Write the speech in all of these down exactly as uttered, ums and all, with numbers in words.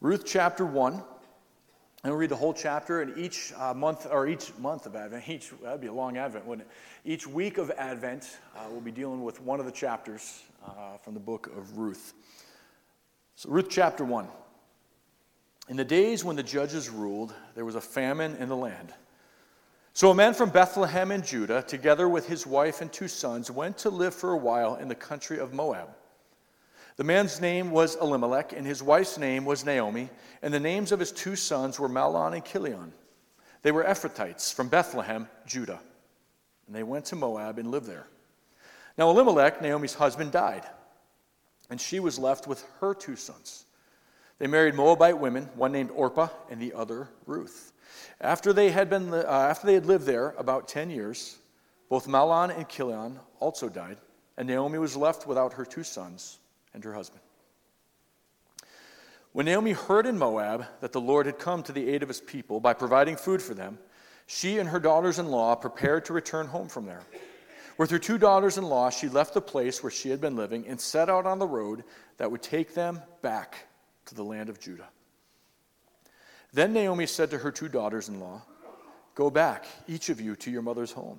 Ruth chapter one. And we'll read the whole chapter, and each uh, month, or each month of Advent, each, that'd be a long Advent, wouldn't it? Each week of Advent, uh, we'll be dealing with one of the chapters uh, from the book of Ruth. So Ruth chapter one. In the days when the judges ruled, there was a famine in the land. So a man from Bethlehem in Judah, together with his wife and two sons, went to live for a while in the country of Moab. The man's name was Elimelech, and his wife's name was Naomi, and the names of his two sons were Mahlon and Chilion. They were Ephrathites from Bethlehem, Judah, and they went to Moab and lived there. Now Elimelech, Naomi's husband, died, and she was left with her two sons. They married Moabite women, one named Orpah and the other Ruth. After they had been, uh, after they had lived there about ten years, both Mahlon and Chilion also died, and Naomi was left without her two sons and her husband. When Naomi heard in Moab that the Lord had come to the aid of his people by providing food for them, she and her daughters-in-law prepared to return home from there. With her two daughters-in-law, she left the place where she had been living and set out on the road that would take them back to the land of Judah. Then Naomi said to her two daughters-in-law, "Go back, each of you, to your mother's home.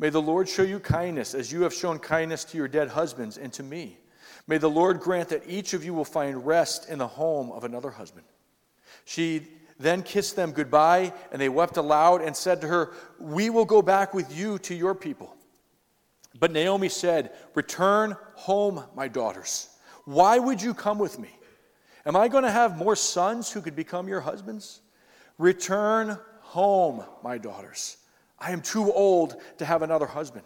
May the Lord show you kindness as you have shown kindness to your dead husbands and to me. May the Lord grant that each of you will find rest in the home of another husband." She then kissed them goodbye, and they wept aloud and said to her, "We will go back with you to your people." But Naomi said, "Return home, my daughters. Why would you come with me? Am I going to have more sons who could become your husbands? Return home, my daughters. I am too old to have another husband.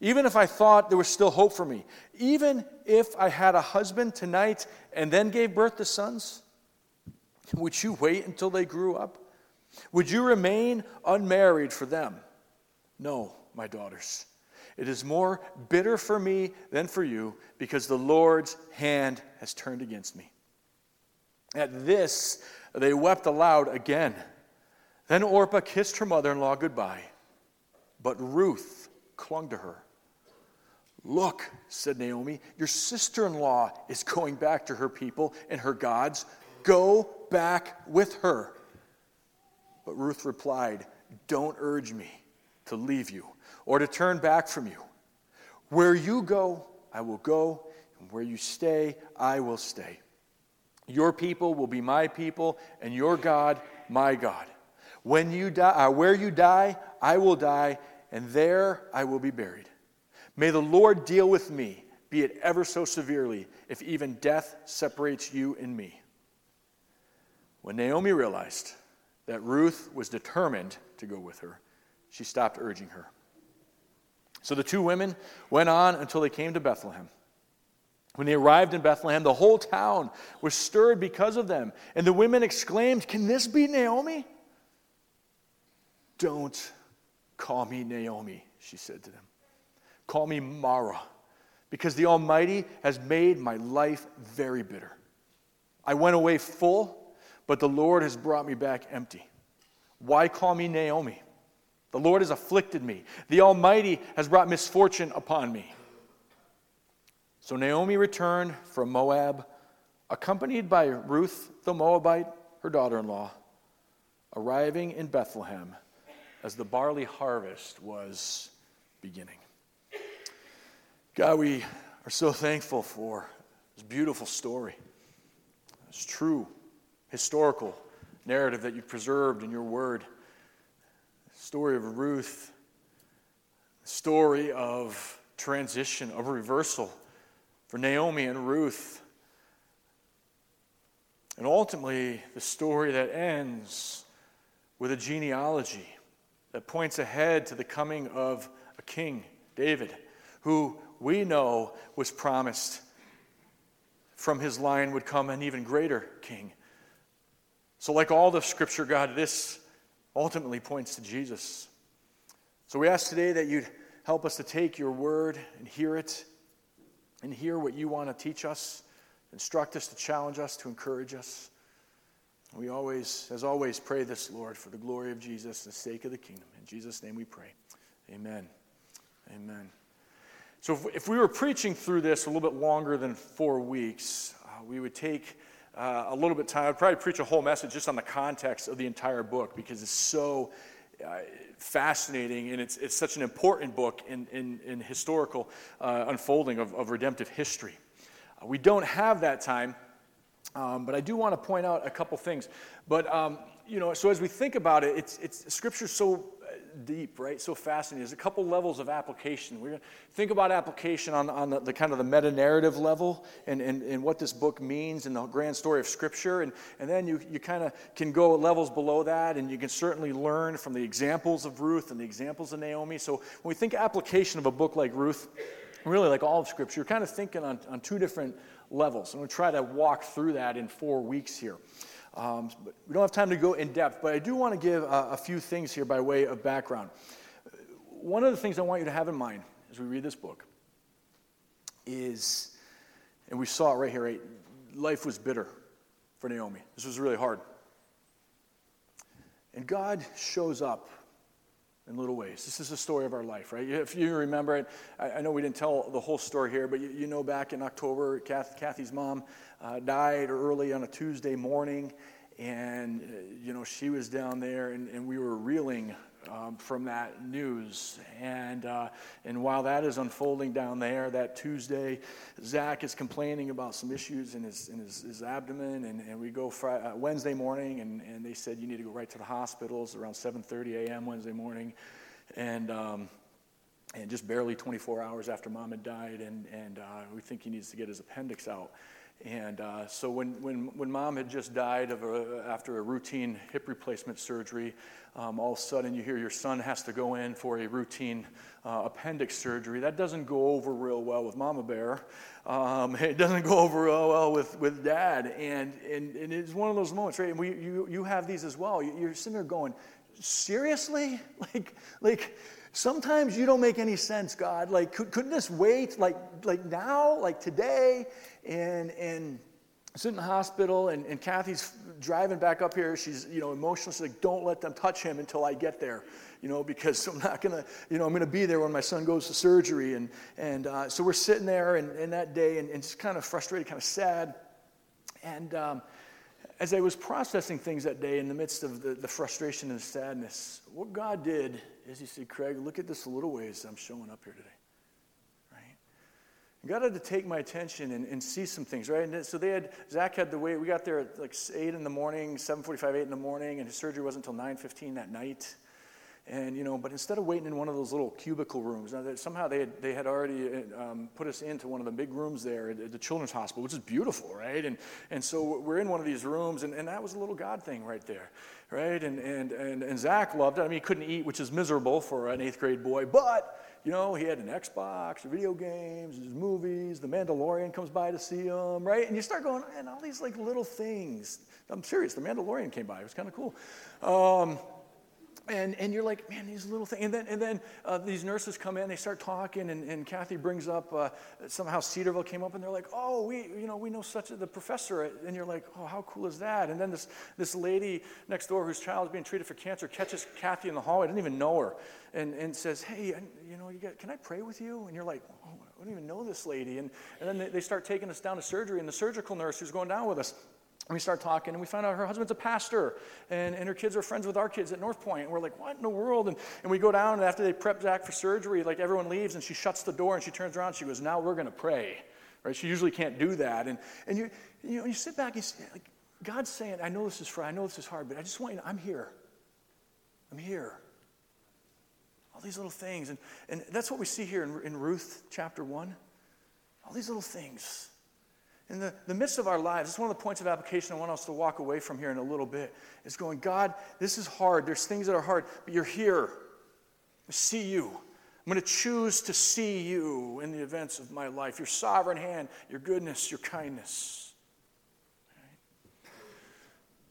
Even if I thought there was still hope for me, even if I had a husband tonight and then gave birth to sons, would you wait until they grew up? Would you remain unmarried for them? No, my daughters. It is more bitter for me than for you, because the Lord's hand has turned against me." At this, they wept aloud again. Then Orpah kissed her mother-in-law goodbye, but Ruth clung to her. "Look," said Naomi, "your sister-in-law is going back to her people and her gods. Go back with her." But Ruth replied, "Don't urge me to leave you or to turn back from you. Where you go, I will go, and where you stay, I will stay. Your people will be my people, and your God, my God. When you die, uh, where you die, I will die, and there I will be buried. May the Lord deal with me, be it ever so severely, if even death separates you and me." When Naomi realized that Ruth was determined to go with her, she stopped urging her. So the two women went on until they came to Bethlehem. When they arrived in Bethlehem, the whole town was stirred because of them, and the women exclaimed, "Can this be Naomi?" "Don't call me Naomi," she said to them. "Call me Mara, because the Almighty has made my life very bitter. I went away full, but the Lord has brought me back empty. Why call me Naomi? The Lord has afflicted me. The Almighty has brought misfortune upon me." So Naomi returned from Moab, accompanied by Ruth the Moabite, her daughter-in-law, arriving in Bethlehem as the barley harvest was beginning. God, we are so thankful for this beautiful story, this true historical narrative that you've preserved in your word. The story of Ruth, the story of transition, of reversal for Naomi and Ruth, and ultimately the story that ends with a genealogy that points ahead to the coming of a king, David, who we know was promised from his line would come an even greater king. So like all the Scripture, God, this ultimately points to Jesus. So we ask today that you'd help us to take your word and hear it, and hear what you want to teach us, instruct us, to challenge us, to encourage us. We always, as always, pray this, Lord, for the glory of Jesus and the sake of the kingdom. In Jesus' name we pray. Amen. Amen. So if, if we were preaching through this a little bit longer than four weeks, uh, we would take uh, a little bit of time. I'd probably preach a whole message just on the context of the entire book, because it's so uh, fascinating, and it's it's such an important book in, in, in historical uh, unfolding of, of redemptive history. Uh, we don't have that time, um, but I do want to point out a couple things. But, um, you know, so as we think about it, it's it's Scripture's so deep, right? So fascinating. There's a couple levels of application. We're going to think about application on, on the, the kind of the meta-narrative level and, and, and what this book means and the grand story of Scripture. And, and then you, you kind of can go levels below that, and you can certainly learn from the examples of Ruth and the examples of Naomi. So when we think application of a book like Ruth, really like all of Scripture, you're kind of thinking on, on two different levels. I'm going to try to walk through that in four weeks here. Um, but we don't have time to go in depth, but I do want to give uh, a few things here by way of background. One of the things I want you to have in mind as we read this book is, and we saw it right here, right? Life was bitter for Naomi. This was really hard. And God shows up in little ways. This is the story of our life, right? If you remember it, I know we didn't tell the whole story here, but you, you know back in October, Kath, Kathy's mom uh, died early on a Tuesday morning, and, uh, you know, she was down there, and, and we were reeling um, from that news. And uh, and while that is unfolding down there, that Tuesday, Zach is complaining about some issues in his in his, his abdomen, and, and we go Friday, uh, Wednesday morning, and, and they said, you need to go right to the hospitals around seven thirty a.m. Wednesday morning. And um, and just barely twenty-four hours after mom had died, and, and uh, we think he needs to get his appendix out. And uh, so when, when when mom had just died of a, after a routine hip replacement surgery, um, all of a sudden you hear your son has to go in for a routine uh, appendix surgery. That doesn't go over real well with Mama Bear. Um, it doesn't go over real well with, with Dad. And, and and it's one of those moments, right? And we you you have these as well. You're sitting there going, seriously? Like like. Sometimes you don't make any sense, God. Like, could, couldn't this wait? Like, like now? Like today? And and sitting in the hospital, and, and Kathy's driving back up here. She's, you know, emotional. She's like, don't let them touch him until I get there, you know, because I'm not gonna, you know, I'm gonna be there when my son goes to surgery. And and uh, so we're sitting there, and, and that day, and, and it's kind of frustrated, kind of sad. And um, as I was processing things that day, in the midst of the, the frustration and the sadness, what God did. As he said, Craig, look at this a little ways I'm showing up here today, right? And God had to take my attention and, and see some things, right? And so they had, Zach had the wait. We got there at like eight in the morning, seven forty-five, eight in the morning, and his surgery wasn't until nine fifteen that night. And, you know, but instead of waiting in one of those little cubicle rooms, now that somehow they had, they had already um, put us into one of the big rooms there at, at the Children's Hospital, which is beautiful, right? And and so we're in one of these rooms, and, and that was a little God thing right there, right? And, and and and Zach loved it. I mean, he couldn't eat, which is miserable for an eighth grade boy, but, you know, he had an Xbox, video games, his movies, the Mandalorian comes by to see him, right? And you start going, and all these, like, little things. I'm serious, the Mandalorian came by. It was kind of cool. Um And and you're like, man, these little things. And then and then uh, these nurses come in, they start talking, and, and Kathy brings up, uh, somehow Cedarville came up, and they're like, oh, we you know we know such a, the professor. And you're like, oh, how cool is that? And then this this lady next door whose child is being treated for cancer catches Kathy in the hallway, didn't even know her, and, and says, hey, I, you know, you got, can I pray with you? And you're like, oh, I don't even know this lady. And, and then they, they start taking us down to surgery, and the surgical nurse who's going down with us, and we start talking, and we find out her husband's a pastor, and, and her kids are friends with our kids at North Point. And we're like, what in the world? And, and we go down, and after they prep Zach for surgery, like everyone leaves, and she shuts the door, and she turns around, and she goes, now we're going to pray. Right? She usually can't do that. And and you you know you sit back, and you see, like, God's saying, I know this is fr- I know this is hard, but I just want you to, I'm here. I'm here. All these little things. And, and that's what we see here in, in Ruth chapter one. All these little things. In the, the midst of our lives, it's one of the points of application I want us to walk away from here in a little bit. It's going, God, this is hard. There's things that are hard, but you're here. I see you. I'm going to choose to see you in the events of my life. Your sovereign hand, your goodness, your kindness. All right.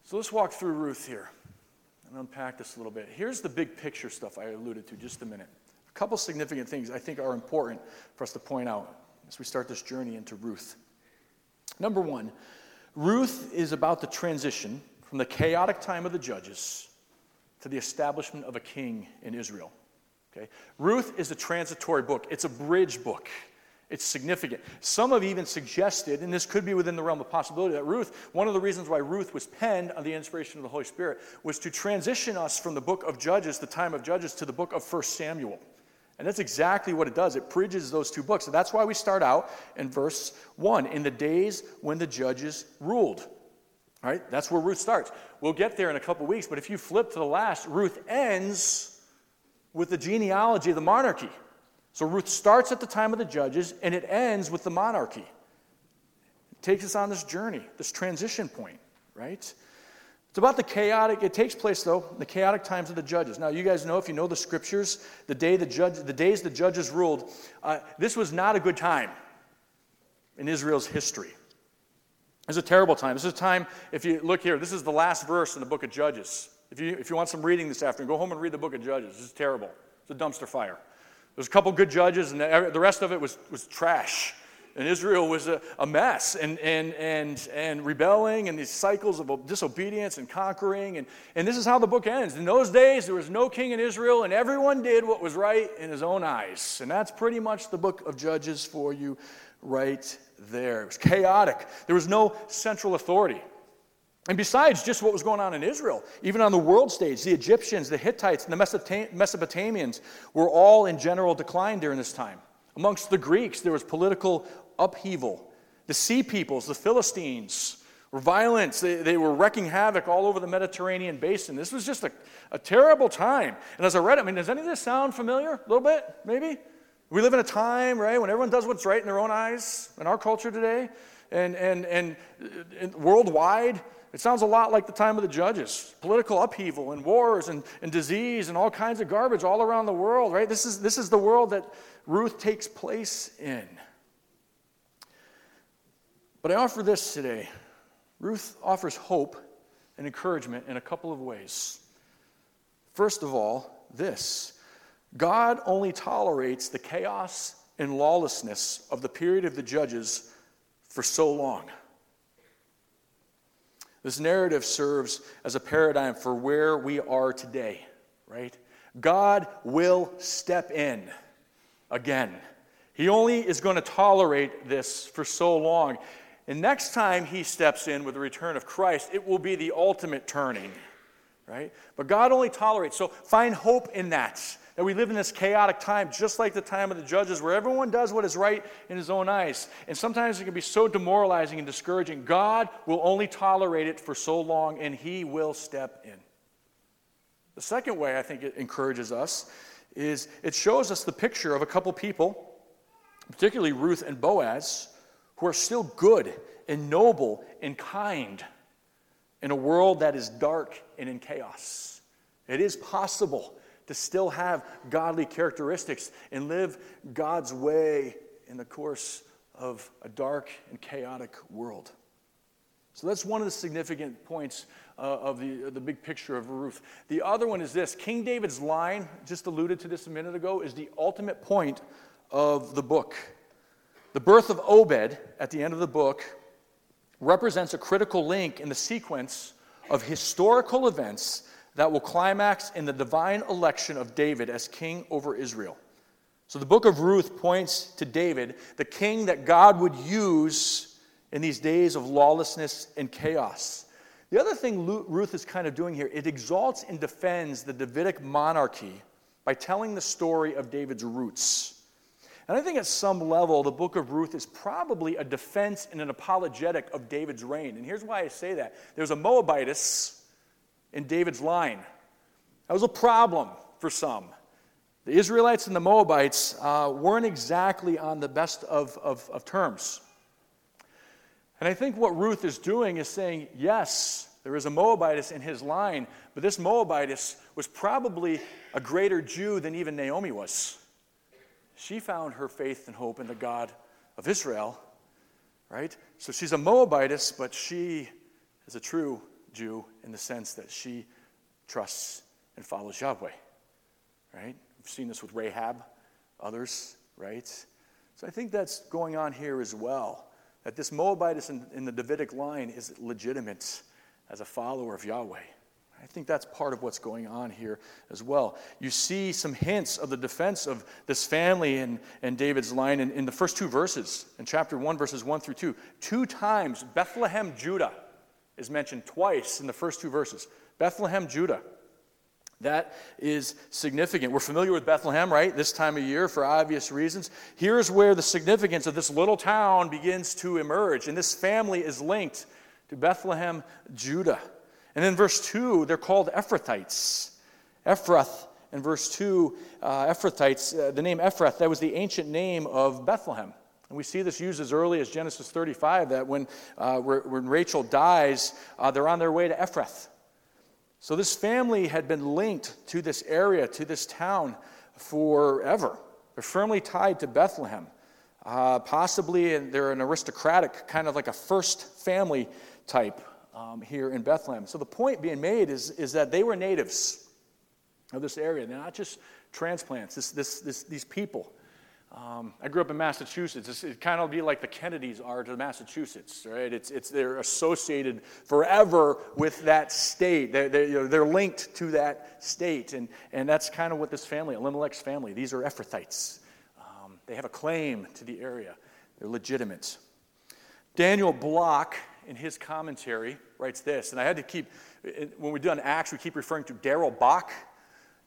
So let's walk through Ruth here and unpack this a little bit. Here's the big picture stuff I alluded to just a minute. A couple significant things I think are important for us to point out as we start this journey into Ruth. Number one, Ruth is about the transition from the chaotic time of the judges to the establishment of a king in Israel. Okay? Ruth is a transitory book. It's a bridge book. It's significant. Some have even suggested, and this could be within the realm of possibility, that Ruth, one of the reasons why Ruth was penned on the inspiration of the Holy Spirit was to transition us from the book of Judges, the time of Judges, to the book of First Samuel. And that's exactly what it does. It bridges those two books. So that's why we start out in verse one, in the days when the judges ruled. All right, that's where Ruth starts. We'll get there in a couple weeks, but if you flip to the last, Ruth ends with the genealogy of the monarchy. So Ruth starts at the time of the judges, and it ends with the monarchy. It takes us on this journey, this transition point, right? It's about the chaotic, it takes place, though, the chaotic times of the judges. Now, you guys know, if you know the scriptures, the day the judge, the days the judges ruled, uh, this was not a good time in Israel's history. It's a terrible time. This is a time, if you look here, this is the last verse in the book of Judges. If you, if you want some reading this afternoon, go home and read the book of Judges. This is terrible. It's a dumpster fire. There's a couple good judges, and the rest of it was, was trash. And Israel was a, a mess, and and and and rebelling, and these cycles of disobedience and conquering. And, and this is how the book ends. In those days, there was no king in Israel, and everyone did what was right in his own eyes. And that's pretty much the book of Judges for you right there. It was chaotic. There was no central authority. And besides just what was going on in Israel, even on the world stage, the Egyptians, the Hittites, and the Mesopotamians were all in general decline during this time. Amongst the Greeks, there was political upheaval. The sea peoples, the Philistines, were violent. They, they were wreaking havoc all over the Mediterranean basin. This was just a, a terrible time. And as I read it, I mean, does any of this sound familiar? A little bit, maybe? We live in a time, right, when everyone does what's right in their own eyes, in our culture today, and, and, and, and worldwide. It sounds a lot like the time of the judges. Political upheaval and wars and, and disease and all kinds of garbage all around the world, right? This is, this is the world that Ruth takes place in. But I offer this today. Ruth offers hope and encouragement in a couple of ways. First of all, this. God only tolerates the chaos and lawlessness of the period of the judges for so long. This narrative serves as a paradigm for where we are today, right? God will step in again. He only is going to tolerate this for so long. And next time he steps in with the return of Christ, it will be the ultimate turning, right? But God only tolerates. So find hope in that, that we live in this chaotic time, just like the time of the judges, where everyone does what is right in his own eyes. And sometimes it can be so demoralizing and discouraging. God will only tolerate it for so long, and he will step in. The second way I think it encourages us is it shows us the picture of a couple people, particularly Ruth and Boaz, who are still good and noble and kind in a world that is dark and in chaos. It is possible to still have godly characteristics and live God's way in the course of a dark and chaotic world. So that's one of the significant points uh, of the, the big picture of Ruth. The other one is this. King David's line, just alluded to this a minute ago, is the ultimate point of the book. The birth of Obed at the end of the book represents a critical link in the sequence of historical events that will climax in the divine election of David as king over Israel. So the book of Ruth points to David, the king that God would use in these days of lawlessness and chaos. The other thing Ruth is kind of doing here, it exalts and defends the Davidic monarchy by telling the story of David's roots. And I think at some level, the book of Ruth is probably a defense and an apologetic of David's reign. And here's why I say that. There's a Moabitess in David's line. That was a problem for some. The Israelites and the Moabites uh, weren't exactly on the best of, of, of terms. And I think what Ruth is doing is saying, yes, there is a Moabitess in his line, but this Moabitess was probably a greater Jew than even Naomi was. She found her faith and hope in the God of Israel, right? So she's a Moabitess, but she is a true Jew in the sense that she trusts and follows Yahweh, right? We've seen this with Rahab, others, right? So I think that's going on here as well, that this Moabitess in, in the Davidic line is legitimate as a follower of Yahweh, I think that's part of what's going on here as well. You see some hints of the defense of this family and, and David's line in, in the first two verses, in chapter one, verses one through two. Two times, Bethlehem, Judah is mentioned twice in the first two verses. Bethlehem, Judah. That is significant. We're familiar with Bethlehem, right? This time of year for obvious reasons. Here's where the significance of this little town begins to emerge. And this family is linked to Bethlehem, Judah. And then verse two, they're called Ephrathites. Ephrath in verse two, uh, Ephrathites, uh, the name Ephrath, that was the ancient name of Bethlehem. And we see this used as early as Genesis thirty-five, that when, uh, when Rachel dies, uh, they're on their way to Ephrath. So this family had been linked to this area, to this town forever. They're firmly tied to Bethlehem. Uh, possibly they're an aristocratic, kind of like a first family type um, here in Bethlehem. So the point being made is, is that they were natives of this area. They're not just transplants, this, this, this, these people. Um, I grew up in Massachusetts. It's, it kind of be like the Kennedys are to Massachusetts, right? It's it's they're associated forever with that state. They're, they're, you know, they're linked to that state, and and that's kind of what this family, Elimelech's family, these are Ephrathites. Um, they have a claim to the area. They're legitimate. Daniel Block, in his commentary, writes this, and I had to keep, when we're done Acts, we keep referring to Daryl Bach.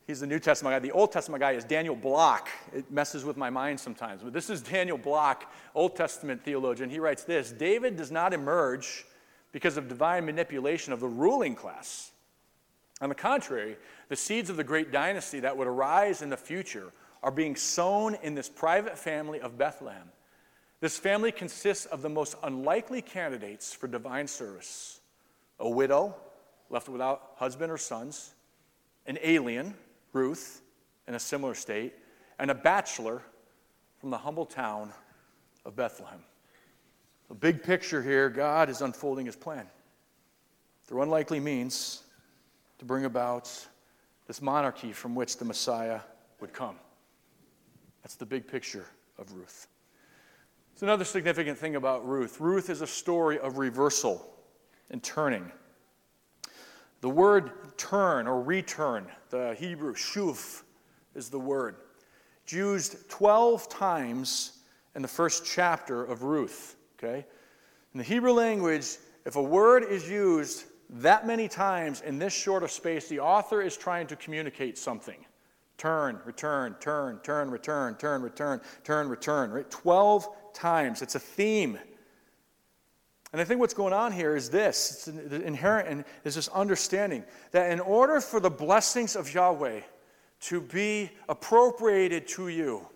He's the New Testament guy. The Old Testament guy is Daniel Block. It messes with my mind sometimes. But this is Daniel Block, Old Testament theologian. He writes this: David does not emerge because of divine manipulation of the ruling class. On the contrary, the seeds of the great dynasty that would arise in the future are being sown in this private family of Bethlehem. This family consists of the most unlikely candidates for divine service: a widow left without husband or sons, an alien, Ruth, in a similar state, and a bachelor from the humble town of Bethlehem. The big picture here, God is unfolding his plan through unlikely means to bring about this monarchy from which the Messiah would come. That's the big picture of Ruth. It's another significant thing about Ruth. Ruth is a story of reversal and turning. The word turn or return, the Hebrew shuv is the word. It's used twelve times in the first chapter of Ruth. Okay? In the Hebrew language, if a word is used that many times in this short of space, the author is trying to communicate something. Turn, return, turn, turn, return, turn, return, turn, return. Right? Twelve times. It's a theme. And I think what's going on here is this. It's an inherent and is this understanding that in order for the blessings of Yahweh to be appropriated to you,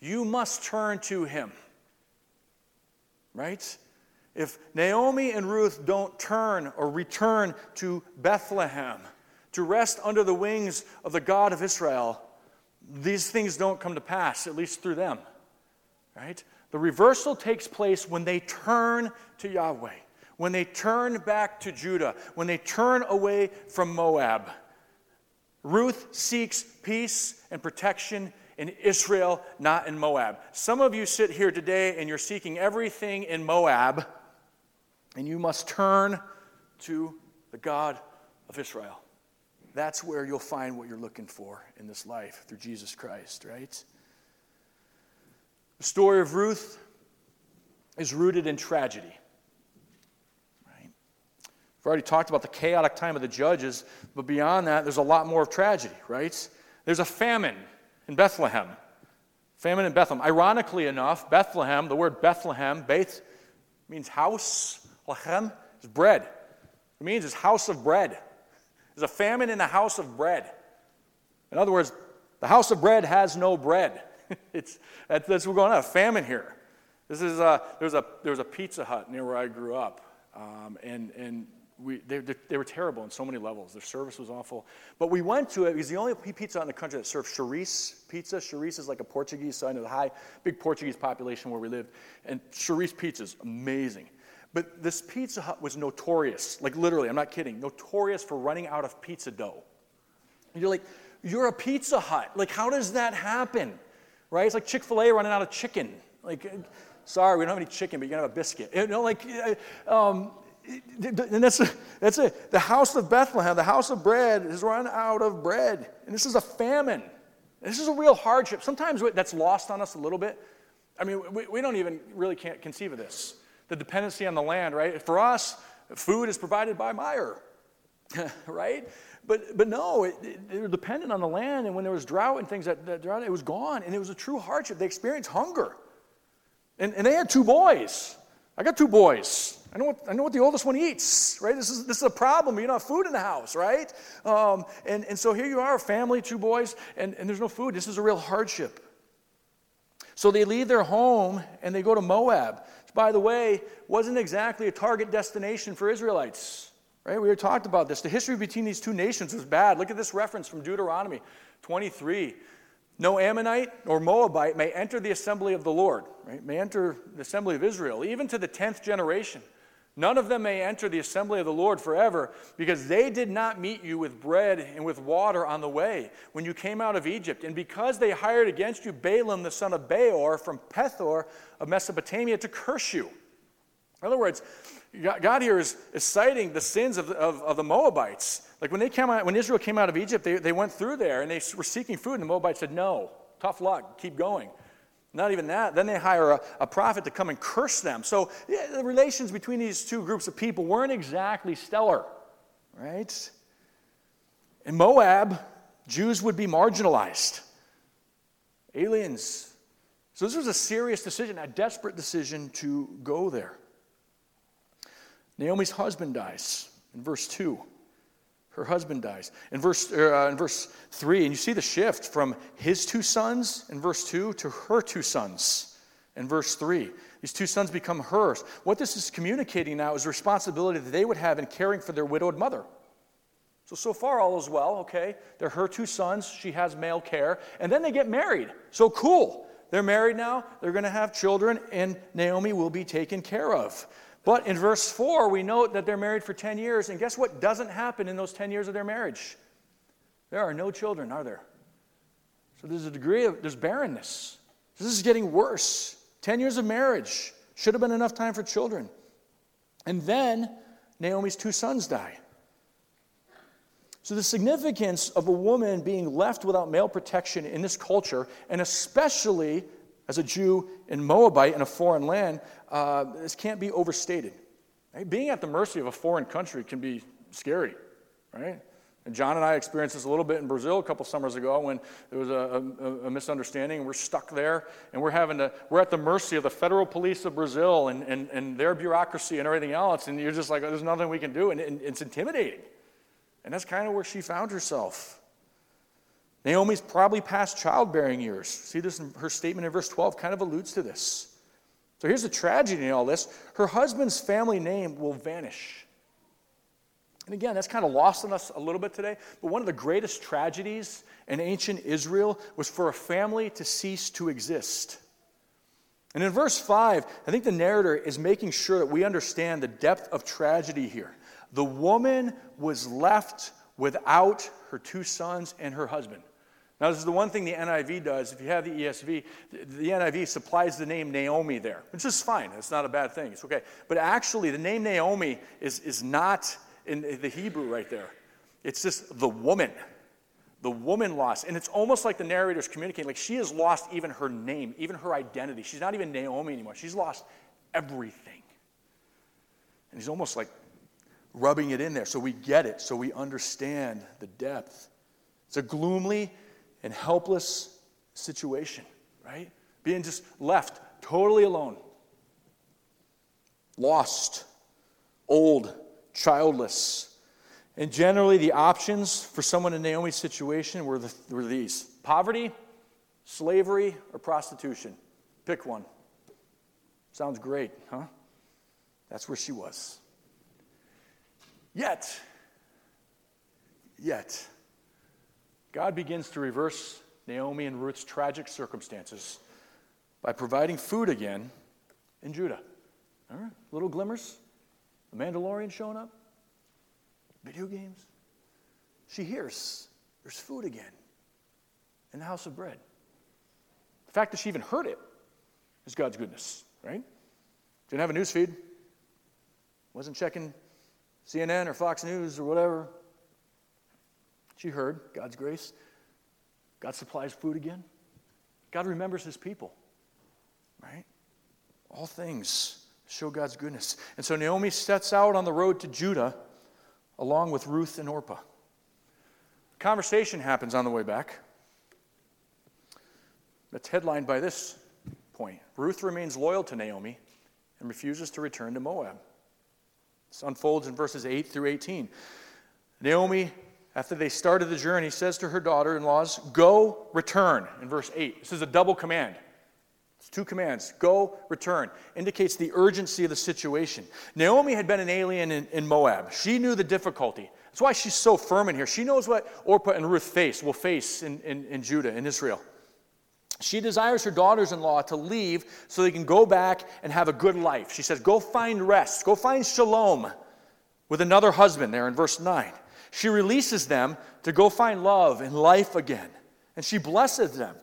you must turn to him. Right? If Naomi and Ruth don't turn or return to Bethlehem to rest under the wings of the God of Israel, these things don't come to pass, at least through them. Right? The reversal takes place when they turn to Yahweh, when they turn back to Judah, when they turn away from Moab. Ruth seeks peace and protection in Israel, not in Moab. Some of you sit here today and you're seeking everything in Moab, and you must turn to the God of Israel. That's where you'll find what you're looking for in this life through Jesus Christ, right? The story of Ruth is rooted in tragedy. Right? We've already talked about the chaotic time of the Judges, but beyond that, there's a lot more of tragedy, right? There's a famine in Bethlehem. Famine in Bethlehem. Ironically enough, Bethlehem, the word Bethlehem, Beth, means house. Lechem is bread. It means it's house of bread. There's a famine in the house of bread. In other words, the house of bread has no bread. It's that's what's going on, a famine here. This is a, there's a there's a Pizza Hut near where I grew up, um, and and we they they were terrible on so many levels. Their service was awful, but we went to it because the only pizza hut in the country that served chorizo pizza. Chorizo is like a Portuguese side of the high big Portuguese population where we lived, and chorizo pizza is amazing. But this Pizza Hut was notorious, like literally, I'm not kidding, notorious for running out of pizza dough. And you're like, you're a Pizza Hut, like how does that happen? Right? It's like Chick-fil-A running out of chicken. Like, sorry, we don't have any chicken, but you can have a biscuit. You know, like, um, And that's it. That's it. The house of Bethlehem, the house of bread, has run out of bread. And this is a famine. This is a real hardship. Sometimes that's lost on us a little bit. I mean, we, we don't even really can't conceive of this. The dependency on the land, right? For us, food is provided by Meijer, right? But but no, it, it, they were dependent on the land. And when there was drought and things, that, that drought, it was gone. And it was a true hardship. They experienced hunger. And, and they had two boys. I got two boys. I know what I know what the oldest one eats, right? This is this is a problem. You don't have food in the house, right? Um, and, and so here you are, a family, two boys, and, and there's no food. This is a real hardship. So they leave their home and they go to Moab. Which, by the way, wasn't exactly a target destination for Israelites, right? We already talked about this. The history between these two nations was bad. Look at this reference from Deuteronomy twenty-three. No Ammonite or Moabite may enter the assembly of the Lord, right? May enter the assembly of Israel, even to the tenth generation. None of them may enter the assembly of the Lord forever, because they did not meet you with bread and with water on the way when you came out of Egypt. And because they hired against you Balaam the son of Beor from Pethor of Mesopotamia to curse you. In other words, God here is, is citing the sins of, of, of the Moabites. Like when they came out, when Israel came out of Egypt, they, they went through there and they were seeking food, and the Moabites said, no, tough luck, keep going. Not even that. Then they hire a, a prophet to come and curse them. So yeah, the relations between these two groups of people weren't exactly stellar, right? In Moab, Jews would be marginalized, aliens. So this was a serious decision, a desperate decision to go there. Naomi's husband dies in verse two. Her husband dies. In verse uh, in verse three, and you see the shift from his two sons in verse two to her two sons in verse three. These two sons become hers. What this is communicating now is responsibility that they would have in caring for their widowed mother. So, so far all is well, okay? They're her two sons. She has male care. And then they get married. So cool. They're married now. They're going to have children, and Naomi will be taken care of. But in verse four, we note that they're married for ten years, and guess what doesn't happen in those ten years of their marriage? There are no children, are there? So there's a degree of, there's barrenness. This is getting worse. ten years of marriage. Should have been enough time for children. And then Naomi's two sons die. So the significance of a woman being left without male protection in this culture, and especially as a Jew and Moabite in a foreign land, uh, this can't be overstated. Right? Being at the mercy of a foreign country can be scary, right? And John and I experienced this a little bit in Brazil a couple summers ago when there was a, a, a misunderstanding, and we're stuck there, and we're having to, we're at the mercy of the federal police of Brazil and, and, and their bureaucracy and everything else, and you're just like, oh, there's nothing we can do, and, and it's intimidating. And that's kind of where she found herself. Naomi's probably past childbearing years. See this in her statement in verse twelve, kind of alludes to this. So here's the tragedy in all this. Her husband's family name will vanish. And again, that's kind of lost on us a little bit today, but one of the greatest tragedies in ancient Israel was for a family to cease to exist. And in verse five, I think the narrator is making sure that we understand the depth of tragedy here. The woman was left without her two sons and her husband. Now, this is the one thing the N I V does. If you have the E S V, the N I V supplies the name Naomi there, which is fine. It's not a bad thing. It's okay. But actually, the name Naomi is, is not in the Hebrew right there. It's just the woman. The woman lost. And it's almost like the narrator's communicating. Like, she has lost even her name, even her identity. She's not even Naomi anymore. She's lost everything. And he's almost like rubbing it in there so we get it, so we understand the depth. It's a gloomy and helpless situation, right? Being just left totally alone, lost, old, childless. And generally the options for someone in Naomi's situation were, the, were these: poverty, slavery, or prostitution. Pick one. Sounds great, huh? That's where she was. Yet, yet, God begins to reverse Naomi and Ruth's tragic circumstances by providing food again in Judah. All right, little glimmers, the Mandalorian showing up, video games. She hears there's food again in the house of bread. The fact that she even heard it is God's goodness, right? Didn't have a news feed. Wasn't checking C N N or Fox News or whatever. She heard God's grace. God supplies food again. God remembers his people, right? All things show God's goodness. And so Naomi sets out on the road to Judah along with Ruth and Orpah. A conversation happens on the way back. That's headlined by this point. Ruth remains loyal to Naomi and refuses to return to Moab. This unfolds in verses eight through eighteen. Naomi, after they started the journey, says to her daughter-in-laws, go, return, in verse eight. This is a double command. It's two commands. Go, return. Indicates the urgency of the situation. Naomi had been an alien in, in Moab. She knew the difficulty. That's why she's so firm in here. She knows what Orpah and Ruth face, will face in, in, in Judah, in Israel. She desires her daughters-in-law to leave so they can go back and have a good life. She says, go find rest. Go find shalom with another husband there in verse nine. She releases them to go find love and life again. And she blesses them.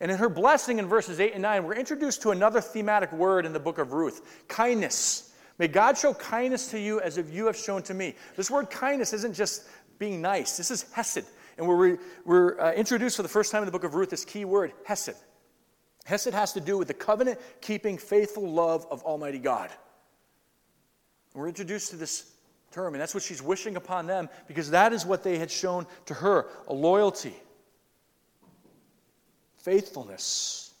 And in her blessing in verses eight and nine, we're introduced to another thematic word in the book of Ruth, kindness. May God show kindness to you as if you have shown to me. This word kindness isn't just being nice. This is hesed. And we're, we're uh, introduced for the first time in the book of Ruth this key word, hesed. Hesed has to do with the covenant-keeping, faithful love of Almighty God. And we're introduced to this term, and that's what she's wishing upon them, because that is what they had shown to her, a loyalty, faithfulness.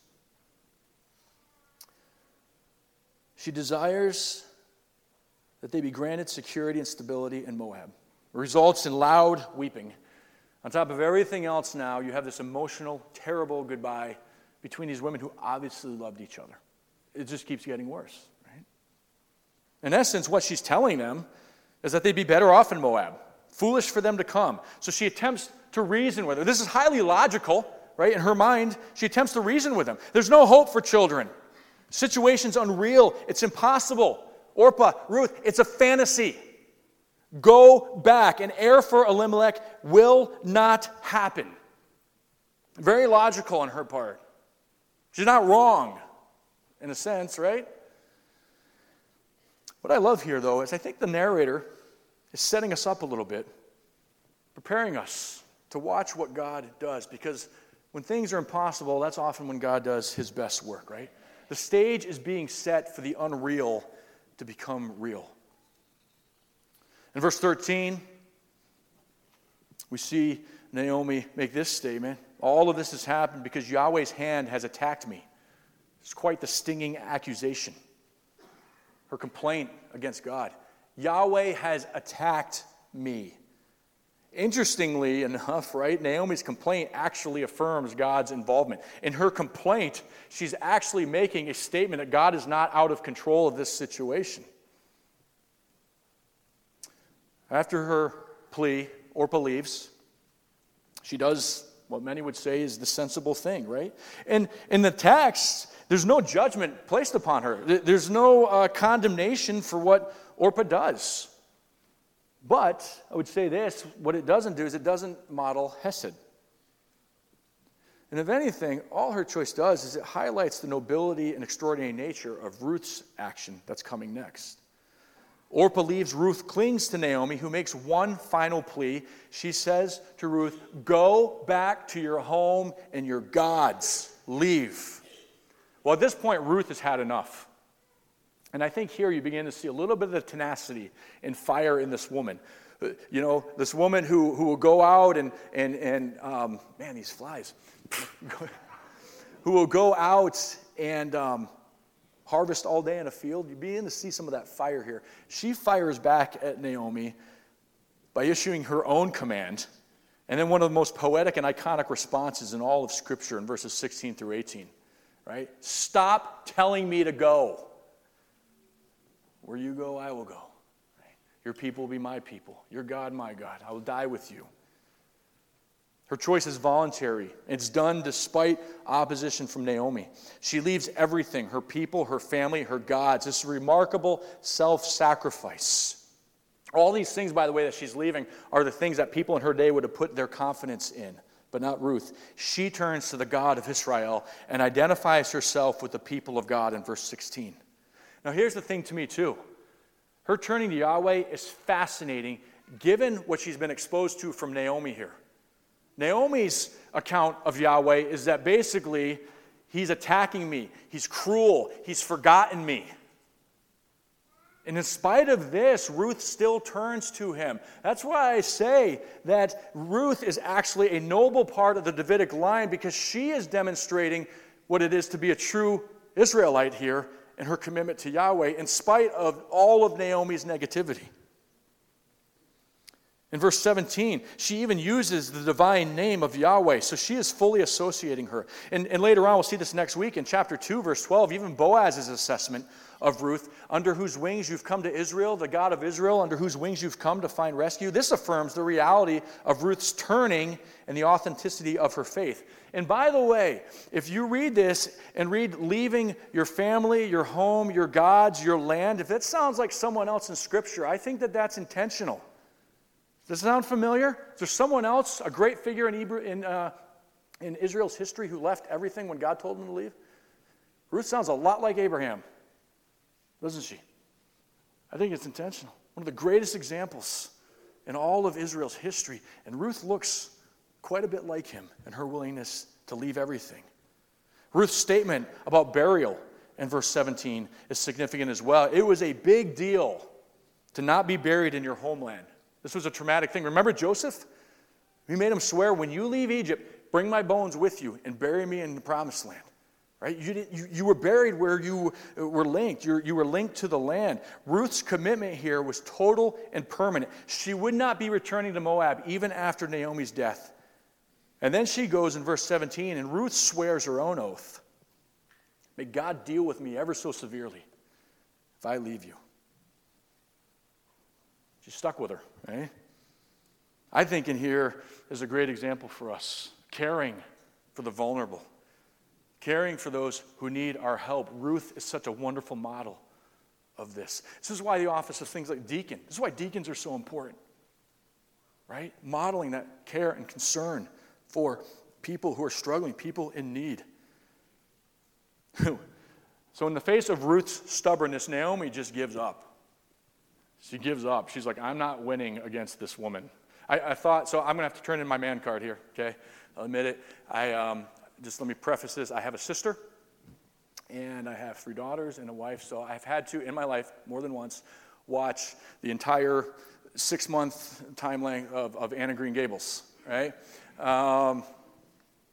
She desires that they be granted security and stability in Moab. It results in loud weeping. On top of everything else now, you have this emotional, terrible goodbye between these women who obviously loved each other. It just keeps getting worse, right? In essence, what she's telling them is that they'd be better off in Moab. Foolish for them to come. So she attempts to reason with her. This is highly logical, right? In her mind, she attempts to reason with them. There's no hope for children. Situation's unreal. It's impossible. Orpah, Ruth, it's a fantasy. Go back. An heir for Elimelech will not happen. Very logical on her part. She's not wrong, in a sense, right? What I love here, though, is I think the narrator is setting us up a little bit, preparing us to watch what God does, because when things are impossible, that's often when God does his best work, right? The stage is being set for the unreal to become real. In verse thirteen, we see Naomi make this statement. All of this has happened because Yahweh's hand has attacked me. It's quite the stinging accusation. Her complaint against God. Yahweh has attacked me. Interestingly enough, right, Naomi's complaint actually affirms God's involvement. In her complaint, she's actually making a statement that God is not out of control of this situation. After her plea, Orpah leaves. She does what many would say is the sensible thing, right? And in the text, there's no judgment placed upon her. There's no uh, condemnation for what Orpah does. But I would say this, what it doesn't do is it doesn't model hesed. And if anything, all her choice does is it highlights the nobility and extraordinary nature of Ruth's action that's coming next. Orpah leaves, Ruth clings to Naomi, who makes one final plea. She says to Ruth, go back to your home and your gods. Leave. Well, at this point, Ruth has had enough. And I think here you begin to see a little bit of the tenacity and fire in this woman. You know, this woman who, who will go out and, and, and um, man, these flies. who will go out and um, harvest all day in a field. You begin to see some of that fire here. She fires back at Naomi by issuing her own command. And then one of the most poetic and iconic responses in all of Scripture in verses sixteen through eighteen. Right? Stop telling me to go. Where you go, I will go. Your people will be my people. Your God, my God. I will die with you. Her choice is voluntary. It's done despite opposition from Naomi. She leaves everything, her people, her family, her gods. This remarkable self-sacrifice. All these things, by the way, that she's leaving are the things that people in her day would have put their confidence in, but not Ruth. She turns to the God of Israel and identifies herself with the people of God in verse sixteen. Now, here's the thing to me, too. Her turning to Yahweh is fascinating, given what she's been exposed to from Naomi here. Naomi's account of Yahweh is that basically, he's attacking me, he's cruel, he's forgotten me. And in spite of this, Ruth still turns to him. That's why I say that Ruth is actually a noble part of the Davidic line, because she is demonstrating what it is to be a true Israelite here in her commitment to Yahweh, in spite of all of Naomi's negativity. In verse seventeen, she even uses the divine name of Yahweh, so she is fully associating her. And, and later on, we'll see this next week in chapter two, verse twelve, even Boaz's assessment of Ruth, under whose wings you've come to Israel, the God of Israel, under whose wings you've come to find rescue. This affirms the reality of Ruth's turning and the authenticity of her faith. And by the way, if you read this and read leaving your family, your home, your gods, your land, if that sounds like someone else in Scripture, I think that that's intentional. Does it sound familiar? There's someone else, a great figure in Hebrew, in, uh, in Israel's history, who left everything when God told him to leave? Ruth sounds a lot like Abraham, doesn't she? I think it's intentional. One of the greatest examples in all of Israel's history. And Ruth looks quite a bit like him in her willingness to leave everything. Ruth's statement about burial in verse seventeen is significant as well. It was a big deal to not be buried in your homeland. This was a traumatic thing. Remember Joseph? He made him swear, when you leave Egypt, bring my bones with you and bury me in the promised land. Right? You, didn't, you, you were buried where you were linked. You're, you were linked to the land. Ruth's commitment here was total and permanent. She would not be returning to Moab even after Naomi's death. And then she goes in verse seventeen, and Ruth swears her own oath. May God deal with me ever so severely if I leave you. She stuck with her, right? I think in here is a great example for us. Caring for the vulnerable. Caring for those who need our help. Ruth is such a wonderful model of this. This is why the office of things like deacon, this is why deacons are so important, right? Modeling that care and concern for people who are struggling, people in need. So in the face of Ruth's stubbornness, Naomi just gives up. She gives up. She's like, I'm not winning against this woman. I, I thought, so I'm going to have to turn in my man card here, okay? I'll admit it. I um, just let me preface this. I have a sister, and I have three daughters and a wife, so I've had to, in my life, more than once, watch the entire six-month timeline of, of Anne and Green Gables, right? Um,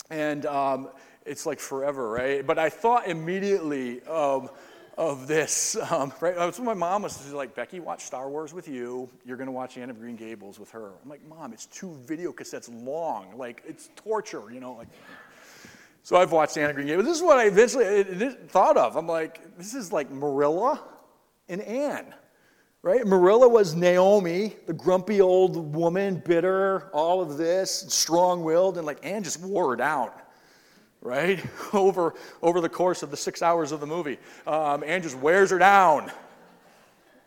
and um, it's like forever, right? But I thought immediately um of this, um, right? That's what my mom was like, Becky, watch Star Wars with you. You're going to watch Anne of Green Gables with her. I'm like, Mom, it's two video cassettes long. Like, it's torture, you know? Like, so I've watched Anne of Green Gables. This is what I eventually it, it thought of. I'm like, this is like Marilla and Anne, right? Marilla was Naomi, the grumpy old woman, bitter, all of this, strong-willed, and like Anne just wore her down. Right? Over over the course of the six hours of the movie. Um, Anne just wears her down.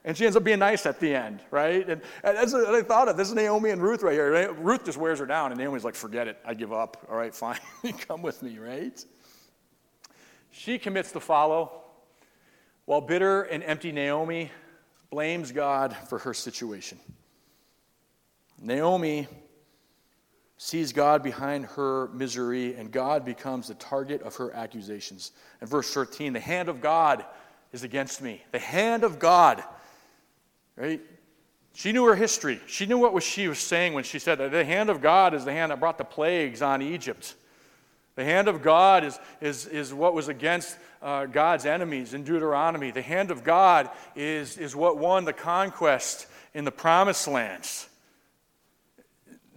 And she ends up being nice at the end, right? And, and that's what I thought of. This is Naomi and Ruth right here. Right? Ruth just wears her down, and Naomi's like, forget it. I give up. All right, fine. Come with me, right? She commits to follow, while bitter and empty Naomi blames God for her situation. Naomi sees God behind her misery, and God becomes the target of her accusations. In verse thirteen, the hand of God is against me. The hand of God, right? She knew her history. She knew what she was saying when she said that the hand of God is the hand that brought the plagues on Egypt. The hand of God is, is, is what was against uh, God's enemies in Deuteronomy. The hand of God is, is what won the conquest in the promised lands.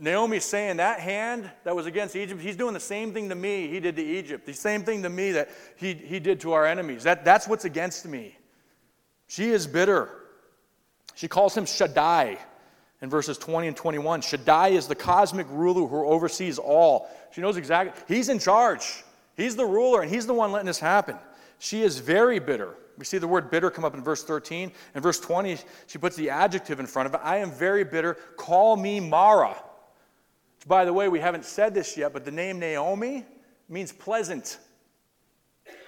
Naomi's saying that hand that was against Egypt, he's doing the same thing to me he did to Egypt, the same thing to me that he, he did to our enemies. That, that's what's against me. She is bitter. She calls him Shaddai in verses twenty and twenty-one. Shaddai is the cosmic ruler who oversees all. She knows exactly. He's in charge. He's the ruler, and he's the one letting this happen. She is very bitter. We see the word bitter come up in verse thirteen. In verse twenty, she puts the adjective in front of it. I am very bitter. Call me Mara. By the way, we haven't said this yet, but the name Naomi means pleasant.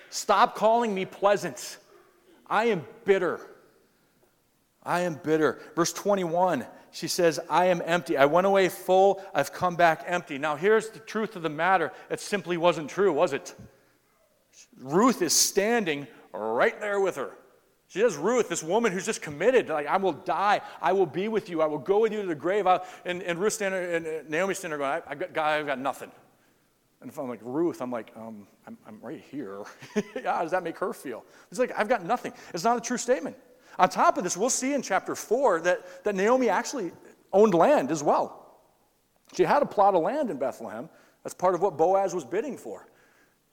Stop calling me pleasant. I am bitter. I am bitter. Verse twenty-one, she says, I am empty. I went away full. I've come back empty. Now, here's the truth of the matter. It simply wasn't true, was it? Ruth is standing right there with her. She is Ruth, this woman who's just committed. Like, I will die. I will be with you. I will go with you to the grave. I, and, and Ruth standing, and Naomi's standing there going, I, I got, I've got nothing. And if I'm like, Ruth, I'm like, um, I'm, I'm right here. How does that make her feel? It's like, I've got nothing. It's not a true statement. On top of this, we'll see in chapter four that, that Naomi actually owned land as well. She had a plot of land in Bethlehem. That's part of what Boaz was bidding for.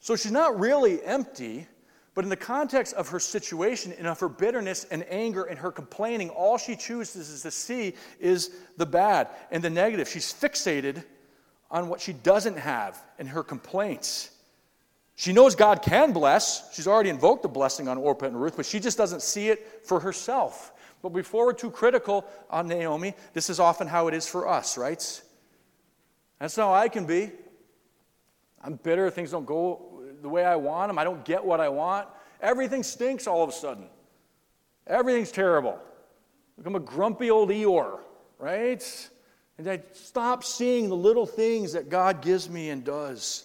So she's not really empty, but in the context of her situation and of her bitterness and anger and her complaining, all she chooses is to see is the bad and the negative. She's fixated on what she doesn't have and her complaints. She knows God can bless. She's already invoked the blessing on Orpah and Ruth, but she just doesn't see it for herself. But before we're too critical on Naomi, this is often how it is for us, right? That's how I can be. I'm bitter. Things don't go the way I want them. I don't get what I want. Everything stinks all of a sudden. Everything's terrible. I'm a grumpy old Eeyore, right? And I stop seeing the little things that God gives me and does.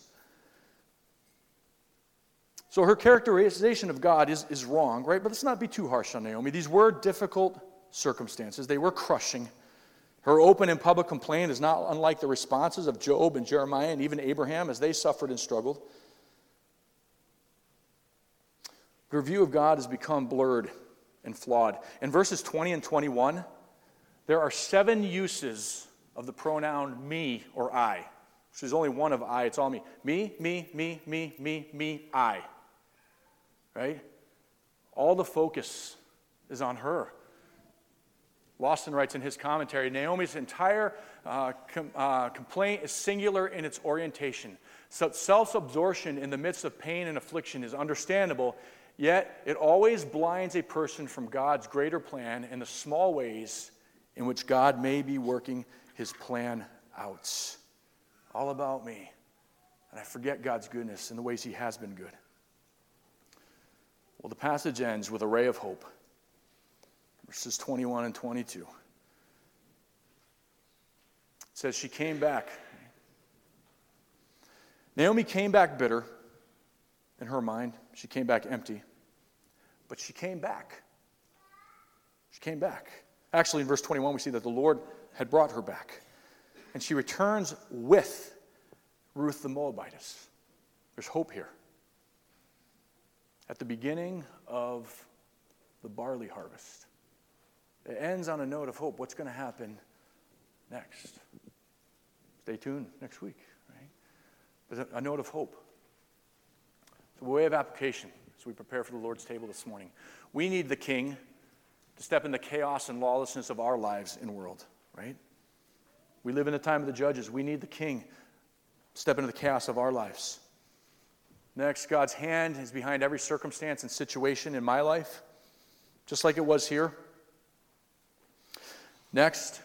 So her characterization of God is, is wrong, right? But let's not be too harsh on Naomi. These were difficult circumstances. They were crushing. Her open and public complaint is not unlike the responses of Job and Jeremiah and even Abraham as they suffered and struggled. Her view of God has become blurred and flawed. In verses twenty and twenty-one, there are seven uses of the pronoun me or I. There's only one of I. It's all me. Me, me, me, me, me, me, I. Right? All the focus is on her. Lawson writes in his commentary, Naomi's entire uh, com- uh, complaint is singular in its orientation. So self-absorption in the midst of pain and affliction is understandable, yet it always blinds a person from God's greater plan and the small ways in which God may be working his plan out. All about me. And I forget God's goodness and the ways he has been good. Well, the passage ends with a ray of hope. Verses twenty-one and twenty-two. It says, she came back. Naomi came back bitter in her mind. She came back empty. But she came back. She came back. Actually, in verse twenty-one, we see that the Lord had brought her back. And she returns with Ruth the Moabitess. There's hope here. At the beginning of the barley harvest, it ends on a note of hope. What's going to happen next? Stay tuned next week, right? But a note of hope. The way of application as we prepare for the Lord's table this morning. We need the King to step in the chaos and lawlessness of our lives and world, right? We live in the time of the Judges. We need the King to step into the chaos of our lives. Next, God's hand is behind every circumstance and situation in my life, just like it was here. Next,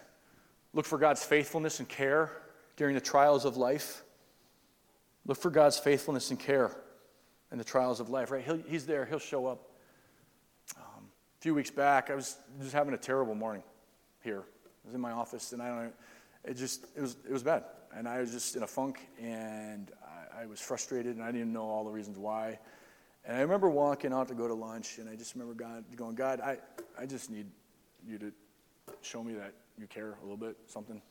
look for God's faithfulness and care during the trials of life. Look for God's faithfulness and care in the trials of life, right? He'll, he's there. He'll show up. Um, a few weeks back, I was just having a terrible morning here. I was in my office, and I don't know. It just, it was it was bad. And I was just in a funk, and I, I was frustrated, and I didn't know all the reasons why. And I remember walking out to go to lunch, and I just remember God going, God, I, I just need you to show me that you care a little bit, something.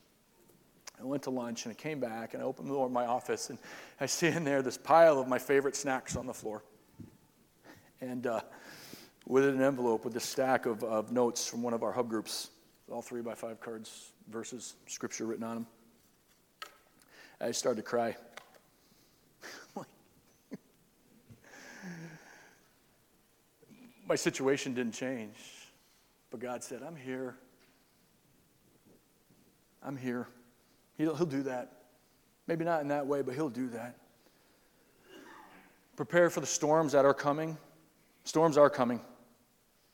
I went to lunch, and I came back, and I opened the door of my office, and I see in there this pile of my favorite snacks on the floor. And uh, with an envelope with a stack of, of notes from one of our hub groups, all three by five cards, verses, scripture written on them. I started to cry. My situation didn't change, but God said, I'm here. I'm here. He'll, he'll do that. Maybe not in that way, but he'll do that. Prepare for the storms that are coming. Storms are coming.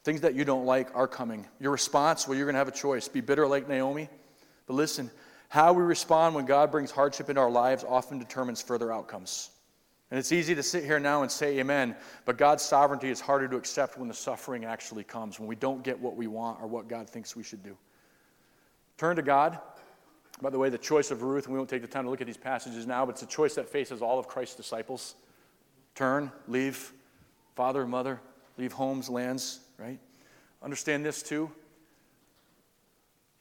Things that you don't like are coming. Your response, well, you're going to have a choice. Be bitter like Naomi. But listen, how we respond when God brings hardship into our lives often determines further outcomes. And it's easy to sit here now and say amen, but God's sovereignty is harder to accept when the suffering actually comes, when we don't get what we want or what God thinks we should do. Turn to God. By the way, the choice of Ruth, and we won't take the time to look at these passages now, but it's a choice that faces all of Christ's disciples. Turn, leave father and mother, leave homes, lands, right? Understand this too.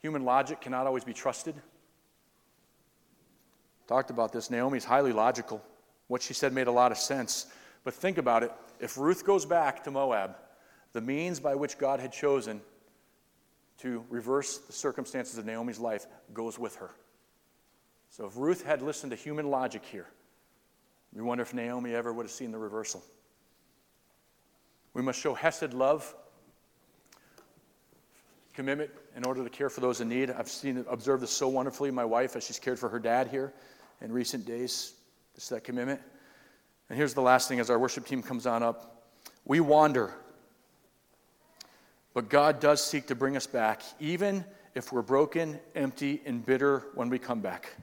Human logic cannot always be trusted. Talked about this. Naomi's highly logical. What she said made a lot of sense. But think about it. If Ruth goes back to Moab, the means by which God had chosen to reverse the circumstances of Naomi's life goes with her. So if Ruth had listened to human logic here, we wonder if Naomi ever would have seen the reversal. We must show hesed love, commitment in order to care for those in need. I've seen observed this so wonderfully. My wife, as she's cared for her dad here in recent days, it's that commitment. And here's the last thing as our worship team comes on up. We wander. But God does seek to bring us back, even if we're broken, empty, and bitter when we come back.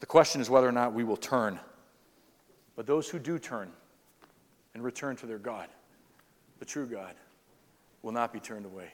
The question is whether or not we will turn. But those who do turn and return to their God, the true God, will not be turned away.